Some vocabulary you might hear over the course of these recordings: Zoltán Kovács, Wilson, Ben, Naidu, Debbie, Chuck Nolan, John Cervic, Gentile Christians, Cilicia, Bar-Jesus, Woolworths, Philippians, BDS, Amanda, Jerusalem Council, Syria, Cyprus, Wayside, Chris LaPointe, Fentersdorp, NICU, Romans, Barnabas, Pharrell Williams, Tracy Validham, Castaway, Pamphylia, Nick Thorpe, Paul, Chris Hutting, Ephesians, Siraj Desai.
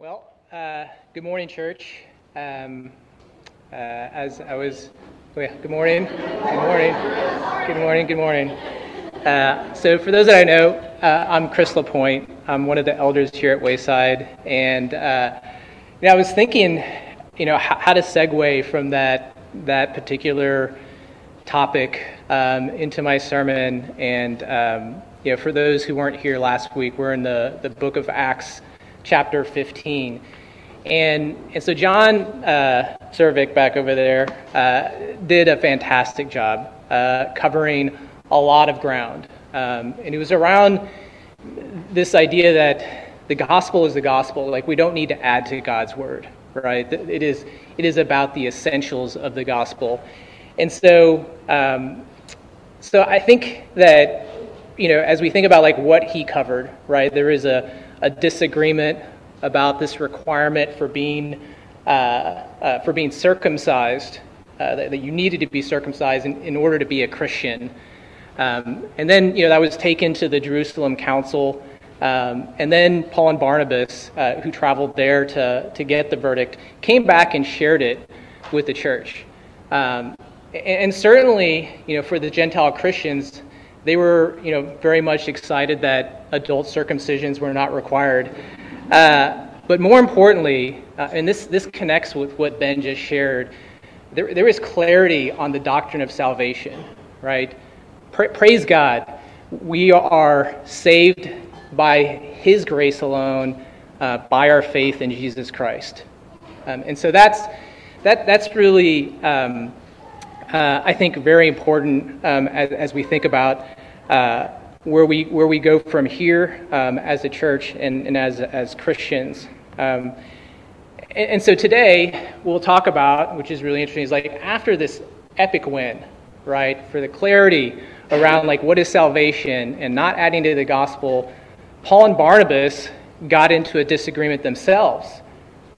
Well, good morning, church. Good morning. So for those that I know, I'm Chris LaPointe. I'm one of the elders here at Wayside, and I was thinking, how to segue from that particular topic into my sermon. And for those who weren't here last week, we're in the book of Acts, chapter 15. And so John Cervic back over there did a fantastic job covering a lot of ground. And it was around this idea that the gospel is the gospel. Like, we don't need to add to God's word, right? It is about the essentials of the gospel. And so so I think that, as we think about like what he covered, right, there is a disagreement about this requirement for being circumcised, that you needed to be circumcised in order to be a Christian. And then, that was taken to the Jerusalem Council. And then Paul and Barnabas, who traveled there to get the verdict, came back and shared it with the church. And certainly, for the Gentile Christians, they were, very much excited that adult circumcisions were not required. But more importantly, and this connects with what Ben just shared, there is clarity on the doctrine of salvation, right? Praise God. We are saved by his grace alone, by our faith in Jesus Christ. And so that's really, I think, very important as we think about where we go from here as a church and as Christians. And so today we'll talk about, which is really interesting, is like after this epic win, right, for the clarity around like what is salvation and not adding to the gospel, Paul and Barnabas got into a disagreement themselves.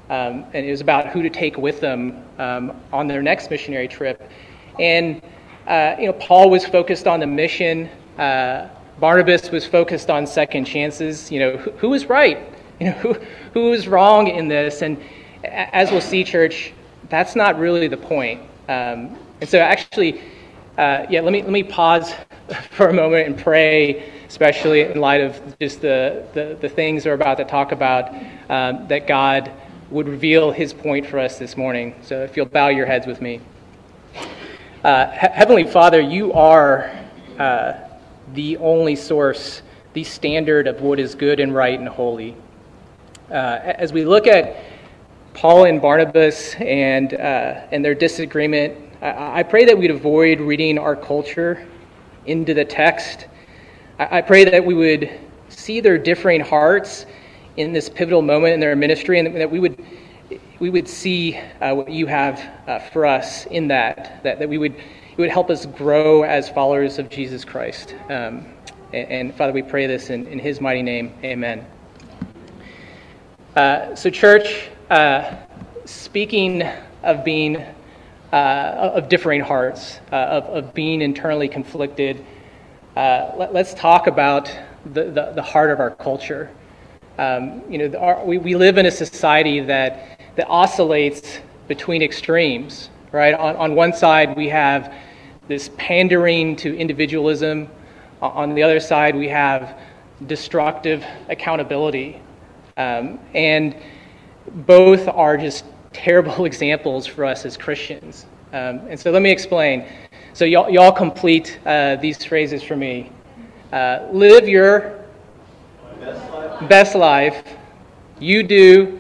And it was about who to take with them on their next missionary trip. And, Paul was focused on the mission. Barnabas was focused on second chances. Who was right? Who was wrong in this? And as we'll see, church, that's not really the point. And so actually, let me pause for a moment and pray, especially in light of just the things we're about to talk about, that God would reveal his point for us this morning. So if you'll bow your heads with me. Heavenly Father, you are the only source, the standard of what is good and right and holy. As we look at Paul and Barnabas and their disagreement, I pray that we'd avoid reading our culture into the text. I pray that we would see their differing hearts in this pivotal moment in their ministry, and that we would see what you have for us in that we would. It would help us grow as followers of Jesus Christ. And Father, we pray this in his mighty name. Amen. So church, speaking of being, of differing hearts, of being internally conflicted, let's talk about the heart of our culture. We live in a society that oscillates between extremes. Right? On one side, we have this pandering to individualism. On the other side, we have destructive accountability. And both are just terrible examples for us as Christians. And so let me explain. So y'all complete these phrases for me. Live your best life. You do.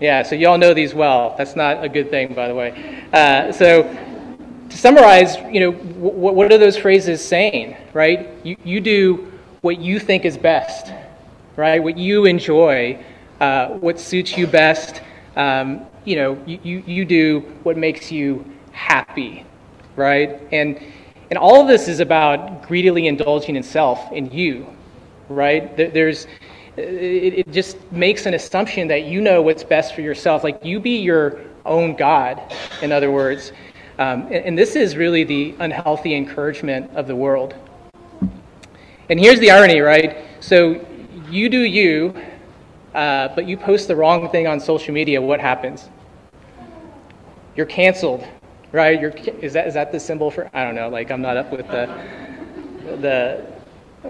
Yeah, so y'all know these well. That's not a good thing, by the way. So to summarize, what are those phrases saying, right? You do what you think is best, right? What you enjoy, what suits you best. You do what makes you happy, right? And all of this is about greedily indulging in self, in you, right? It just makes an assumption that you know what's best for yourself. Like, you be your own God, in other words. And this is really the unhealthy encouragement of the world. And here's the irony, right? So you do you, but you post the wrong thing on social media, what happens? You're canceled, right? Is that the symbol for, I don't know, like I'm not up with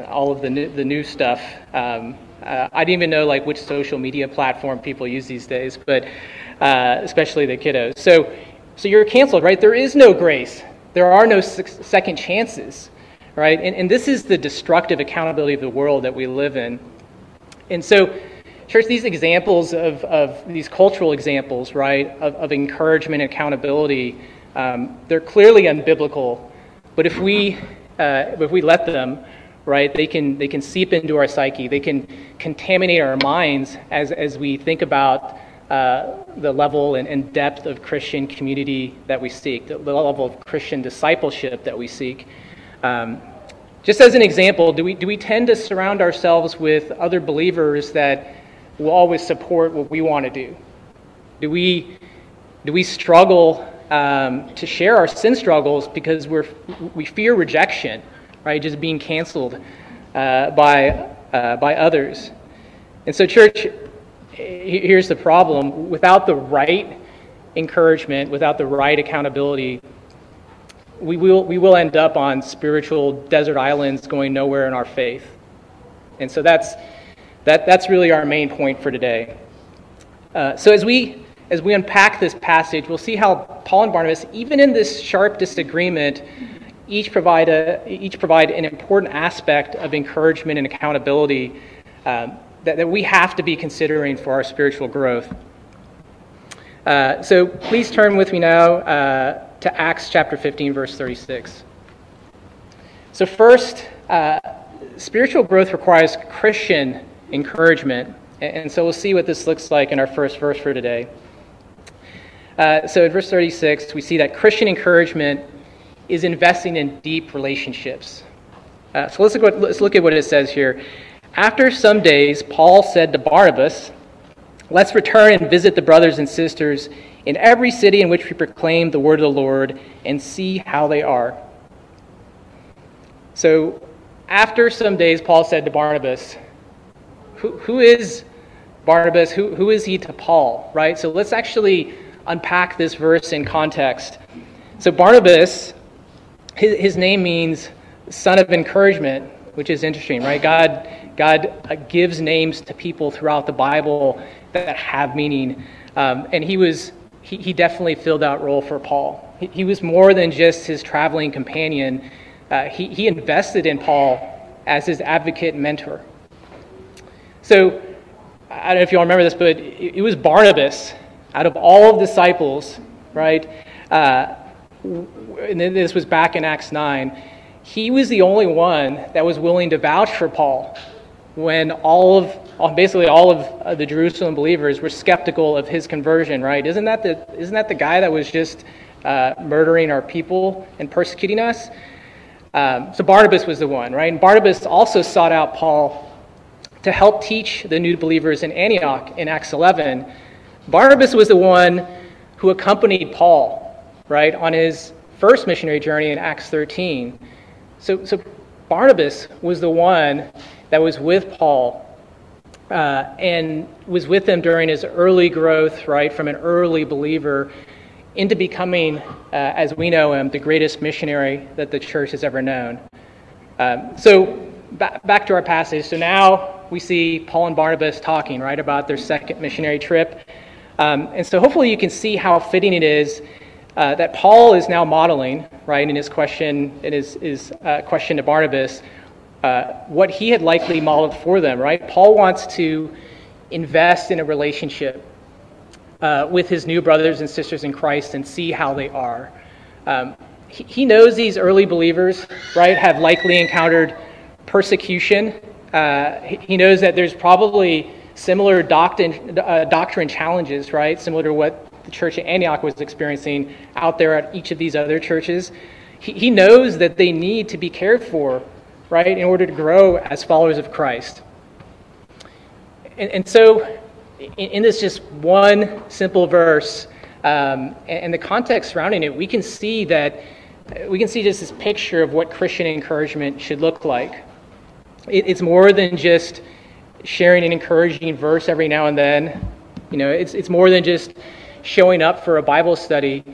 all of the new stuff. I didn't even know like which social media platform people use these days, but especially the kiddos. So you're canceled, right? There is no grace. There are no second chances, right? And this is the destructive accountability of the world that we live in. And so, church, these examples of these cultural examples, right, of encouragement and accountability, they're clearly unbiblical. But if we let them, right, they can seep into our psyche. They can contaminate our minds as we think about the level and depth of Christian community that we seek, the level of Christian discipleship that we seek. Just as an example, do we tend to surround ourselves with other believers that will always support what we want to do? Do we struggle to share our sin struggles because we fear rejection, right? Just being canceled by others. And so, church, here's the problem: without the right encouragement, without the right accountability, we will end up on spiritual desert islands going nowhere in our faith. And so that's really our main point for today. So as we unpack this passage, we'll see how Paul and Barnabas, even in this sharp disagreement, each provide an important aspect of encouragement and accountability that we have to be considering for our spiritual growth. So please turn with me now to Acts chapter 15, verse 36. So first, spiritual growth requires Christian encouragement. And so we'll see what this looks like in our first verse for today. So in verse 36, we see that Christian encouragement is investing in deep relationships. So let's look at what it says here. After some days, Paul said to Barnabas, "Let's return and visit the brothers and sisters in every city in which we proclaim the word of the Lord and see how they are." So after some days, Paul said to Barnabas, who is Barnabas? Who is he to Paul, right? So let's actually unpack this verse in context. So Barnabas, his name means son of encouragement, which is interesting, right? God gives names to people throughout the Bible that have meaning. And he definitely filled that role for Paul. He was more than just his traveling companion. He invested in Paul as his advocate and mentor. So I don't know if you all remember this, but it was Barnabas, out of all of the disciples, right? And this was back in Acts 9. He was the only one that was willing to vouch for Paul when all of the Jerusalem believers were skeptical of his conversion, right? Isn't that the guy that was just murdering our people and persecuting us? So Barnabas was the one, right? And Barnabas also sought out Paul to help teach the new believers in Antioch in Acts 11. Barnabas was the one who accompanied Paul, right, on his first missionary journey in Acts 13. So Barnabas was the one that was with Paul and was with him during his early growth, right, from an early believer into becoming, as we know him, the greatest missionary that the church has ever known. Back to our passage. So now we see Paul and Barnabas talking, right, about their second missionary trip. And so hopefully you can see how fitting it is that Paul is now modeling, right, in his question to Barnabas, what he had likely modeled for them, right? Paul wants to invest in a relationship with his new brothers and sisters in Christ and see how they are. He knows these early believers, right, have likely encountered persecution. He knows that there's probably similar doctrine challenges, right? Similar to what the church at Antioch was experiencing out there at each of these other churches. He knows that they need to be cared for, right, in order to grow as followers of Christ. And so, in this just one simple verse and the context surrounding it, we can see just this picture of what Christian encouragement should look like. It's more than just sharing an encouraging verse every now and then. You know, it's more than just showing up for a Bible study.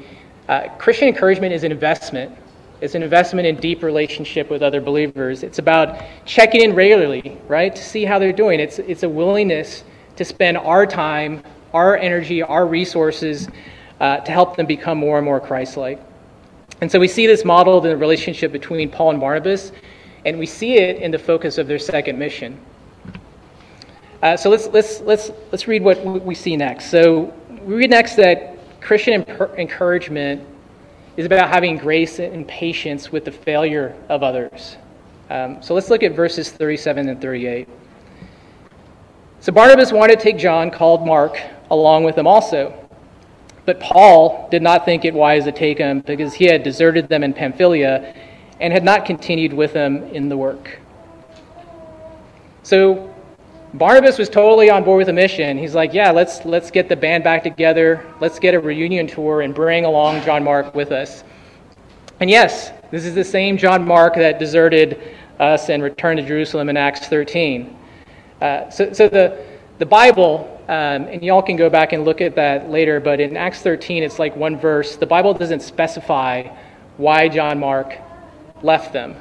Christian encouragement is an investment. It's an investment in deep relationship with other believers. It's about checking in regularly, right, to see how they're doing. It's a willingness to spend our time, our energy, our resources to help them become more and more Christ-like. And so we see this model of the relationship between Paul and Barnabas, and we see it in the focus of their second mission. So let's read what we see next. So we read next that Christian encouragement is about having grace and patience with the failure of others. So let's look at verses 37 and 38. So Barnabas wanted to take John, called Mark, along with him also. But Paul did not think it wise to take him because he had deserted them in Pamphylia and had not continued with them in the work. So Barnabas was totally on board with the mission. He's like, yeah, let's get the band back together. Let's get a reunion tour and bring along John Mark with us. And yes, this is the same John Mark that deserted us and returned to Jerusalem in Acts 13. So the Bible, and y'all can go back and look at that later, but in Acts 13, it's like one verse. The Bible doesn't specify why John Mark left them.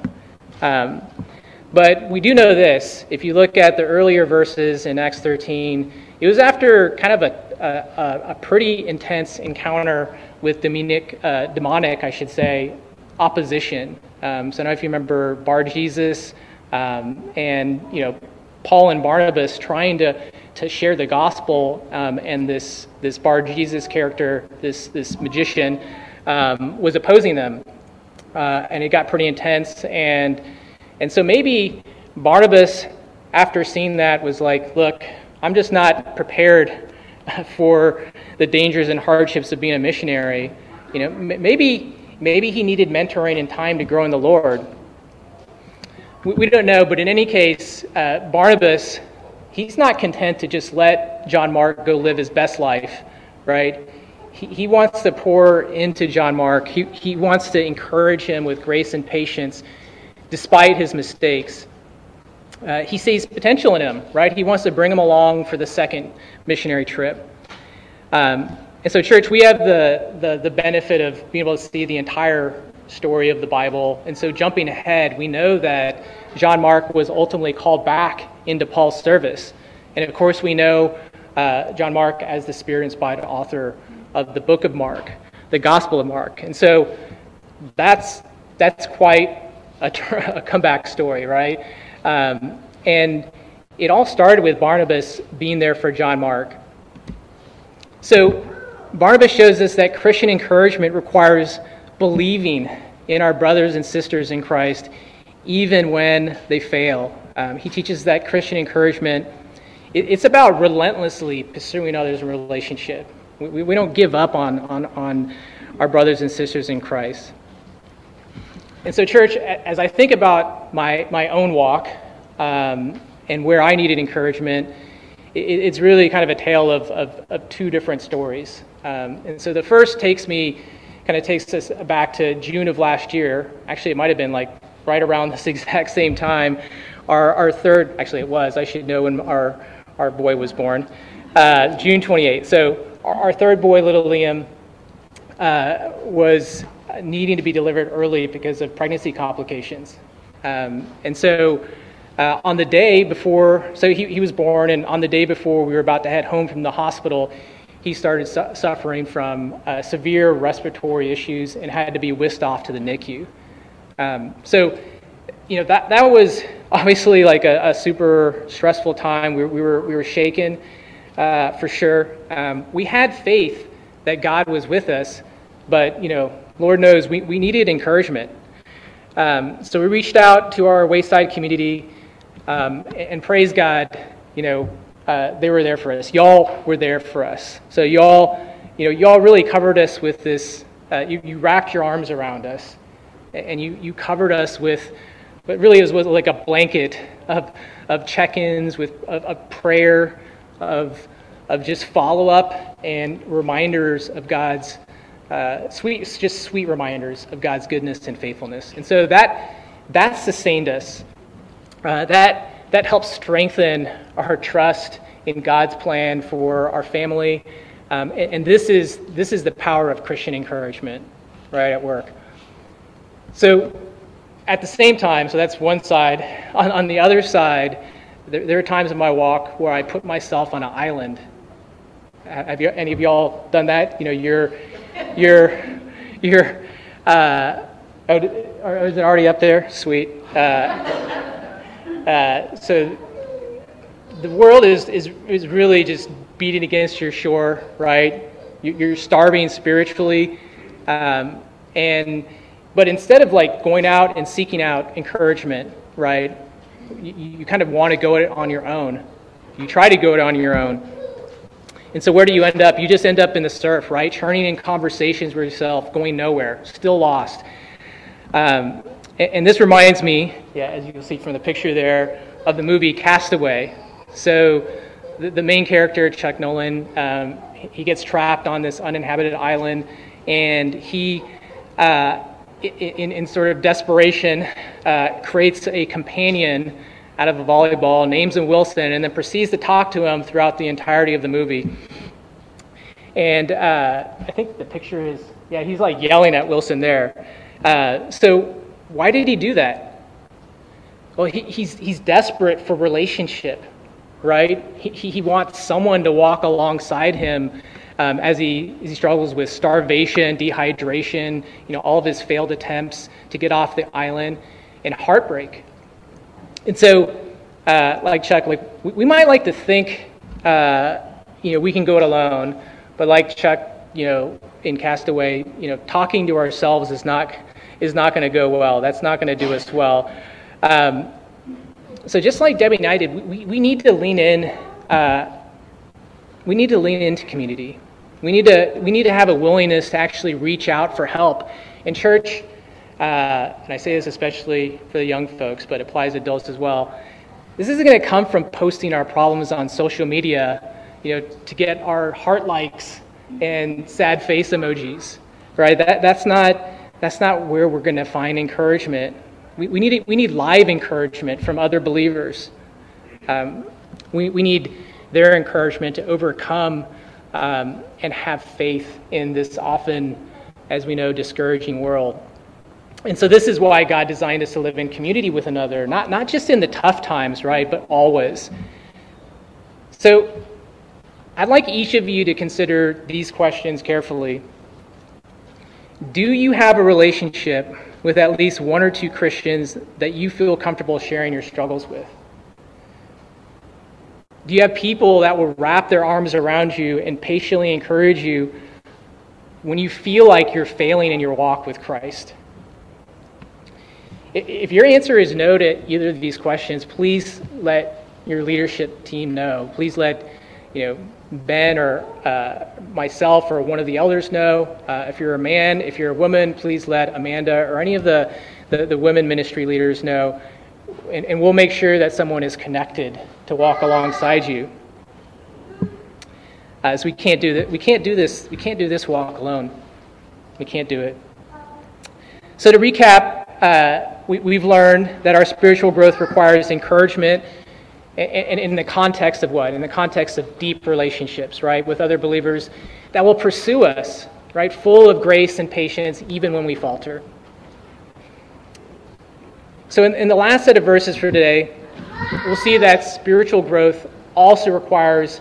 But we do know this. If you look at the earlier verses in Acts 13, it was after kind of a pretty intense encounter with demonic opposition. So I don't know if you remember Bar-Jesus and, you know, Paul and Barnabas trying to share the gospel, and this Bar-Jesus character, this magician, was opposing them. And it got pretty intense, and so maybe Barnabas, after seeing that, was like, look, I'm just not prepared for the dangers and hardships of being a missionary. You know, maybe he needed mentoring and time to grow in the Lord. We don't know, but in any case, Barnabas, he's not content to just let John Mark go live his best life, right? He wants to pour into John Mark. He wants to encourage him with grace and patience, despite his mistakes. He sees potential in him, right? He wants to bring him along for the second missionary trip. And so, church, we have the benefit of being able to see the entire story of the Bible. And so, jumping ahead, we know that John Mark was ultimately called back into Paul's service. And, of course, we know John Mark as the Spirit-inspired author of the book of Mark, the Gospel of Mark. And so, that's quite a comeback story, right? And it all started with Barnabas being there for John Mark. So Barnabas shows us that Christian encouragement requires believing in our brothers and sisters in Christ, even when they fail. He teaches that Christian encouragement, it's about relentlessly pursuing others in relationship. We don't give up on our brothers and sisters in Christ. And so, church, as I think about my own walk and where I needed encouragement, it's really kind of a tale of two different stories. And so the first takes us back to June of last year. Actually, it might have been like right around this exact same time. Our third, actually it was, I should know when our boy was born, June 28th. So our third boy, little Liam, was needing to be delivered early because of pregnancy complications. And so on the day before, so he was born, and on the day before we were about to head home from the hospital, he started suffering from severe respiratory issues and had to be whisked off to the NICU. So, you know, that was obviously like a super stressful time. We were shaken for sure. We had faith that God was with us, but, you know, Lord knows we needed encouragement. So we reached out to our Wayside community, and praise God, you know, they were there for us. Y'all were there for us. So y'all really covered us with this. You wrapped your arms around us, and you covered us with, but really it was like a blanket of check-ins, with of prayer, of just follow-up and reminders of God's. Sweet reminders of God's goodness and faithfulness, and so that sustained us. That that helps strengthen our trust in God's plan for our family. And this is the power of Christian encouragement, right, at work. So at the same time, so that's one side. On the other side, there are times in my walk where I put myself on an island. Have you, any of y'all done that? You know, you're is it already up there? Sweet. So the world is really just beating against your shore, right? You're starving spiritually, but instead of like going out and seeking out encouragement, right? You kind of want to go at it on your own. You try to go it on your own. And so where do you end up? You just end up in the surf, right? Churning in conversations with yourself, going nowhere, still lost. And this reminds me, as you can see from the picture there, of the movie Castaway. So the main character, Chuck Nolan, he gets trapped on this uninhabited island, and he, in sort of desperation, creates a companion out of a volleyball, names him Wilson, and then proceeds to talk to him throughout the entirety of the movie. And I think the picture is, he's like yelling at Wilson there. So why did he do that? Well, he's desperate for relationship, right? He wants someone to walk alongside him as he struggles with starvation, dehydration, all of his failed attempts to get off the island, and heartbreak. And so, like Chuck, we might like to think, we can go it alone, but like Chuck, in Castaway, talking to ourselves is not going to go well. That's not going to do us well. So just like Debbie and I did, we need to lean in. We need to lean into community. We need to have a willingness to actually reach out for help. In church. And I say this especially for the young folks, but it applies to adults as well. This isn't going to come from posting our problems on social media, to get our heart likes and sad face emojis, right? That's not where we're going to find encouragement. We need live encouragement from other believers. We need their encouragement to overcome and have faith in this often, as we know, discouraging world. And so this is why God designed us to live in community with another, not just in the tough times, right, but always. So I'd like each of you to consider these questions carefully. Do you have a relationship with at least one or two Christians that you feel comfortable sharing your struggles with? Do you have people that will wrap their arms around you and patiently encourage you when you feel like you're failing in your walk with Christ? If your answer is no to either of these questions, please let your leadership team know. Please let Ben or myself or one of the elders know. If you're a man, if you're a woman, please let Amanda or any of the women ministry leaders know. And we'll make sure that someone is connected to walk alongside you. As we can't do that, we can't do this walk alone. We can't do it. So to recap. We've learned that our spiritual growth requires encouragement in the context of what? In the context of deep relationships, right, with other believers that will pursue us, right, full of grace and patience even when we falter. So in the last set of verses for today, we'll see that spiritual growth also requires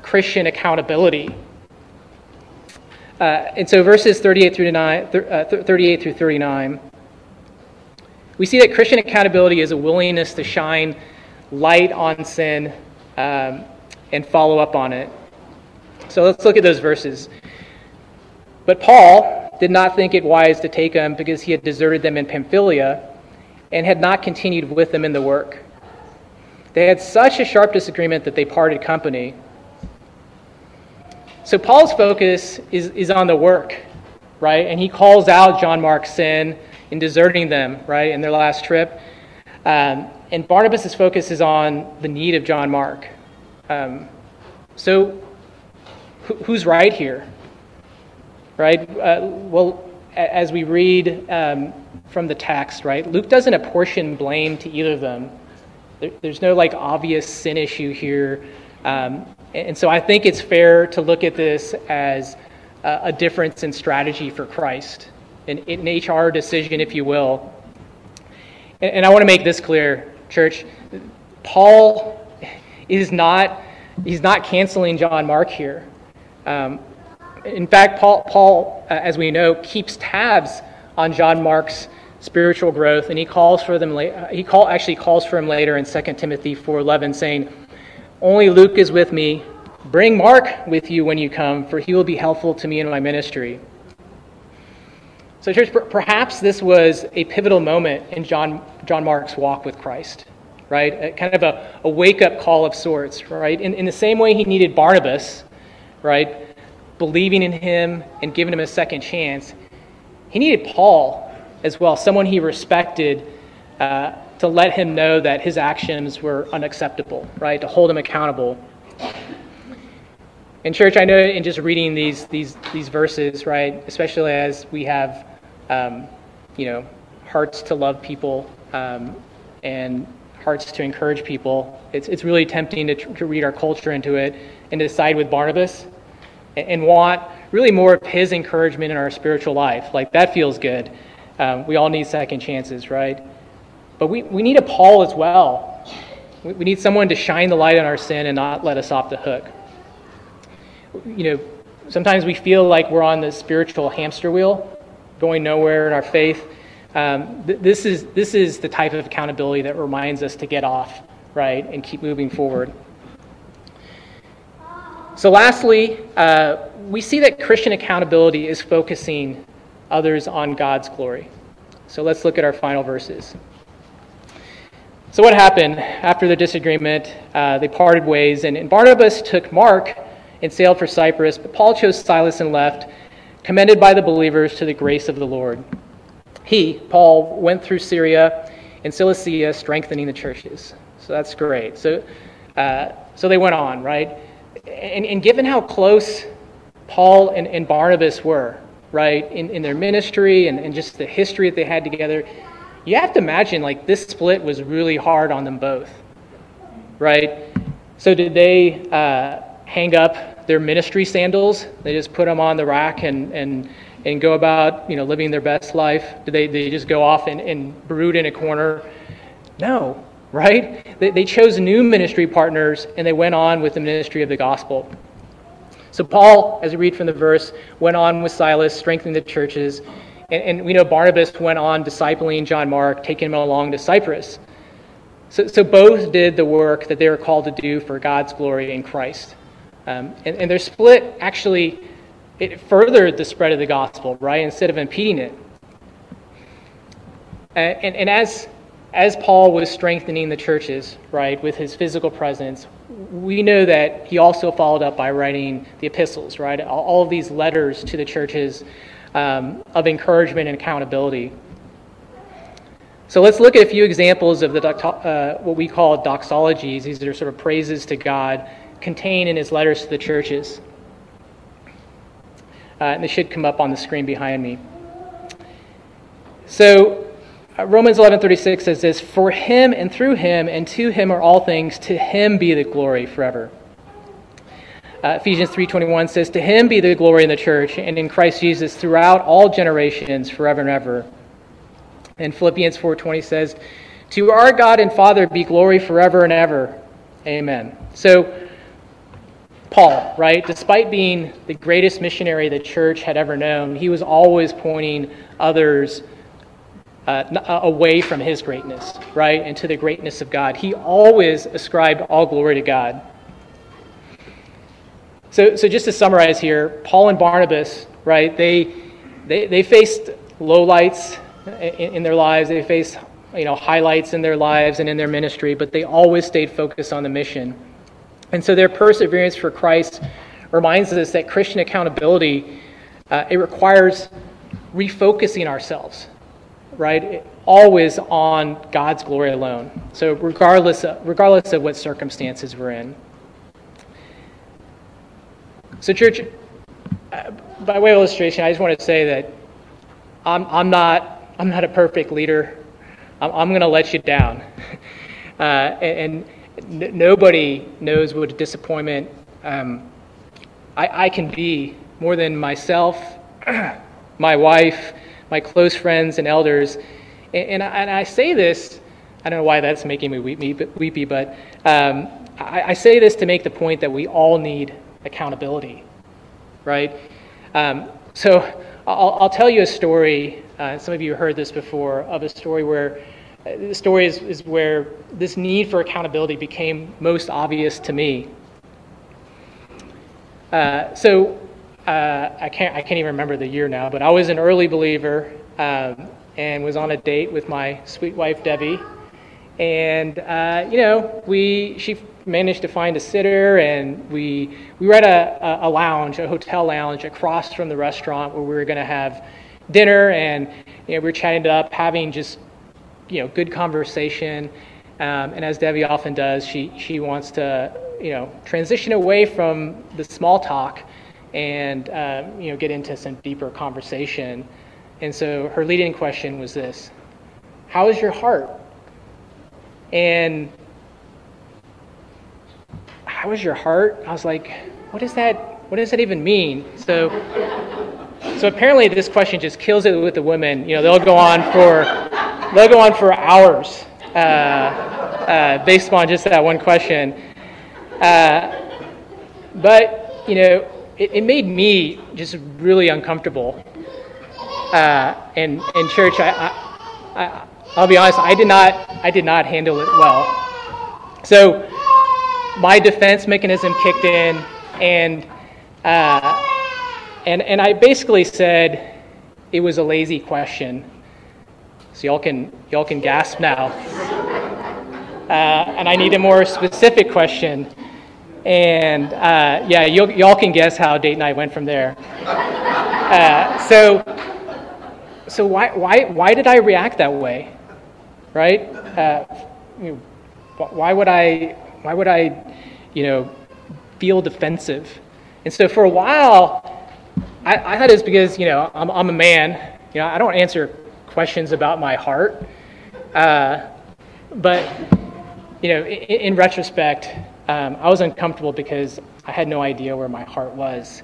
Christian accountability. And so verses 38 through 39, we see that Christian accountability is a willingness to shine light on sin and follow up on it. So let's look at those verses. But Paul did not think it wise to take them because he had deserted them in Pamphylia and had not continued with them in the work. They had such a sharp disagreement that they parted company. So Paul's focus is on the work, right? And he calls out John Mark's sin in deserting them, right, in their last trip. And Barnabas' focus is on the need of John Mark. So who's right here, right? Well, as we read from the text, right, Luke doesn't apportion blame to either of them. There's no like obvious sin issue here. And so I think it's fair to look at this as a difference in strategy for Christ, an HR decision, if you will. And I want to make this clear, church. Paul is not, he's not canceling John Mark here. In fact, Paul, as we know, keeps tabs on John Mark's spiritual growth, and he calls for them. He actually calls for him later in Second Timothy 4:11, saying, "Only Luke is with me. Bring Mark with you when you come, for he will be helpful to me in my ministry." So, church, perhaps this was a pivotal moment in John Mark's walk with Christ, right? Kind of a wake-up call of sorts, right? In the same way he needed Barnabas, right, believing in him and giving him a second chance, he needed Paul as well, someone he respected, to let him know that his actions were unacceptable, right, to hold him accountable. And church, I know in just reading these verses, right, especially as we have, hearts to love people and hearts to encourage people, it's really tempting to read our culture into it and to side with Barnabas and want really more of his encouragement in our spiritual life. Like, that feels good. We all need second chances, right? But we need a Paul as well. We need someone to shine the light on our sin and not let us off the hook. You know, sometimes we feel like we're on the spiritual hamster wheel, going nowhere in our faith. This is the type of accountability that reminds us to get off, right, and keep moving forward. So lastly, we see that Christian accountability is focusing others on God's glory. So let's look at our final verses. So what happened after the disagreement? They parted ways, and Barnabas took Mark and sailed for Cyprus, but Paul chose Silas and left, commended by the believers to the grace of the Lord. He, Paul, went through Syria and Cilicia, strengthening the churches. So that's great. So they went on, right? And given how close Paul and Barnabas were, right, in their ministry and just the history that they had together, you have to imagine, like, this split was really hard on them both, right? So did they hang up their ministry sandals? They just put them on the rack and go about, living their best life? Did they just go off and brood in a corner? No, right? They chose new ministry partners, and they went on with the ministry of the gospel. So Paul, as we read from the verse, went on with Silas, strengthening the churches. And we know Barnabas went on discipling John Mark, taking him along to Cyprus. So both did the work that they were called to do for God's glory in Christ. And their split actually, it furthered the spread of the gospel, right, instead of impeding it. And as Paul was strengthening the churches, right, with his physical presence, we know that he also followed up by writing the epistles, right, all of these letters to the churches of encouragement and accountability. So let's look at a few examples of the what we call doxologies. These are sort of praises to God contained in his letters to the churches. And they should come up on the screen behind me. So Romans 11:36 says this, "For him and through him and to him are all things, to him be the glory forever." Ephesians 3:21 says, "To him be the glory in the church and in Christ Jesus throughout all generations, forever and ever." And Philippians 4:20 says, "To our God and Father be glory forever and ever. Amen." So Paul, right, despite being the greatest missionary the church had ever known, he was always pointing others away from his greatness, right, and to the greatness of God. He always ascribed all glory to God. So just to summarize here, Paul and Barnabas, right, they faced lowlights in their lives. They faced, highlights in their lives and in their ministry, but they always stayed focused on the mission. And so their perseverance for Christ reminds us that Christian accountability, it requires refocusing ourselves, right, always on God's glory alone. So regardless of what circumstances we're in. So church, by way of illustration, I just want to say that I'm not a perfect leader. I'm going to let you down. and nobody knows what disappointment I can be more than myself, my wife, my close friends, and elders. And I say this, I don't know why that's making me weepy, but I say this to make the point that we all need accountability, right? So I'll tell you a story. Some of you heard this before, of a story where the story is where this need for accountability became most obvious to me. I can't even remember the year now, but I was an early believer and was on a date with my sweet wife Debbie, and she managed to find a sitter, and we were at a lounge, a hotel lounge across from the restaurant where we were going to have dinner, and we were chatting it up, having just good conversation. And as Debbie often does, she wants to transition away from the small talk and get into some deeper conversation. And so her leading question was this: how is your heart? And how is your heart? I was like, what does that even mean? So apparently this question just kills it with the women. They'll go on for hours based on just that one question. But it made me just really uncomfortable. And church, I'll be honest, I did not handle it well. So my defense mechanism kicked in, and I basically said it was a lazy question. So y'all can gasp now. And I need a more specific question. And y'all can guess how date night went from there. So why did I react that way, right? Why would I feel defensive? And so for a while, I thought it was because I'm a man. I don't answer questions about my heart. But in retrospect, I was uncomfortable because I had no idea where my heart was.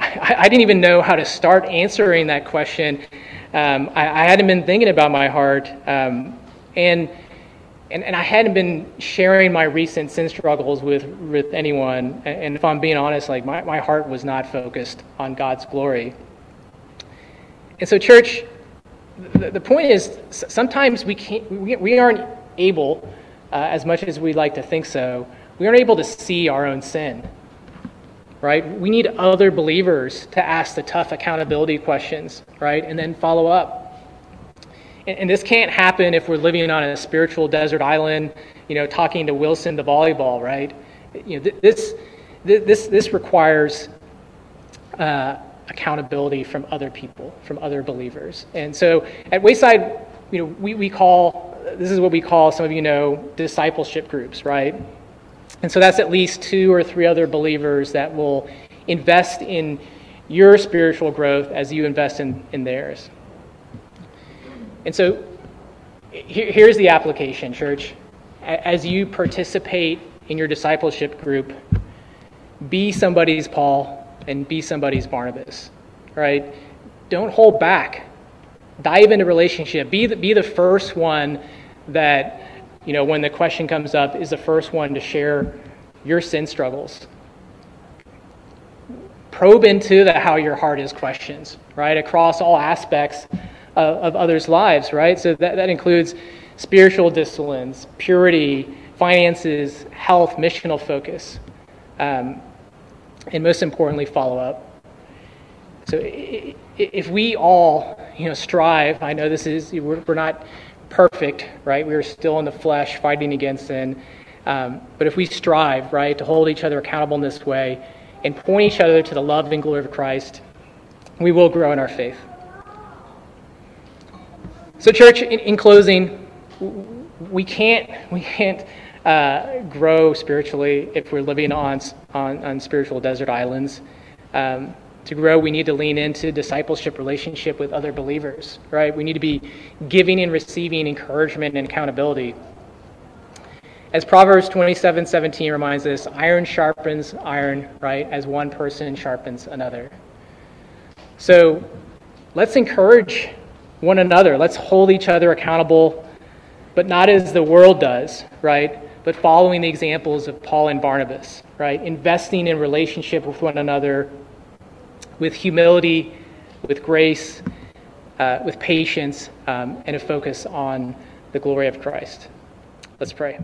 I didn't even know how to start answering that question. I hadn't been thinking about my heart, and I hadn't been sharing my recent sin struggles with anyone. And if I'm being honest, like my heart was not focused on God's glory. And so, church, the point is sometimes we aren't able. As much as we like to think so, we aren't able to see our own sin, right? We need other believers to ask the tough accountability questions, right? And then follow up. And this can't happen if we're living on a spiritual desert island, talking to Wilson, the volleyball, right? This requires accountability from other people, from other believers. And so at Wayside, we call... this is what we call, some of you know, discipleship groups, right? And so that's at least 2 or 3 other believers that will invest in your spiritual growth as you invest in theirs. And so here's the application, church. As you participate in your discipleship group, be somebody's Paul and be somebody's Barnabas, right? Don't hold back. Dive into relationship. Be the first one that, when the question comes up, is the first one to share your sin struggles. Probe into the how your heart is questions, right? Across all aspects of others' lives, right? So that includes spiritual disciplines, purity, finances, health, missional focus, and most importantly, follow up. So if we all, strive, I know this is, we're not perfect, right? We're still in the flesh fighting against sin. But if we strive, right, to hold each other accountable in this way and point each other to the love and glory of Christ, we will grow in our faith. So church, in closing, we can't grow spiritually if we're living on spiritual desert islands. To grow, we need to lean into discipleship relationship with other believers, right? We need to be giving and receiving encouragement and accountability. As Proverbs 27:17 reminds us, iron sharpens iron, right? As one person sharpens another. So let's encourage one another. Let's hold each other accountable, but not as the world does, right? But following the examples of Paul and Barnabas, right? Investing in relationship with one another, with humility, with grace, with patience, and a focus on the glory of Christ. Let's pray.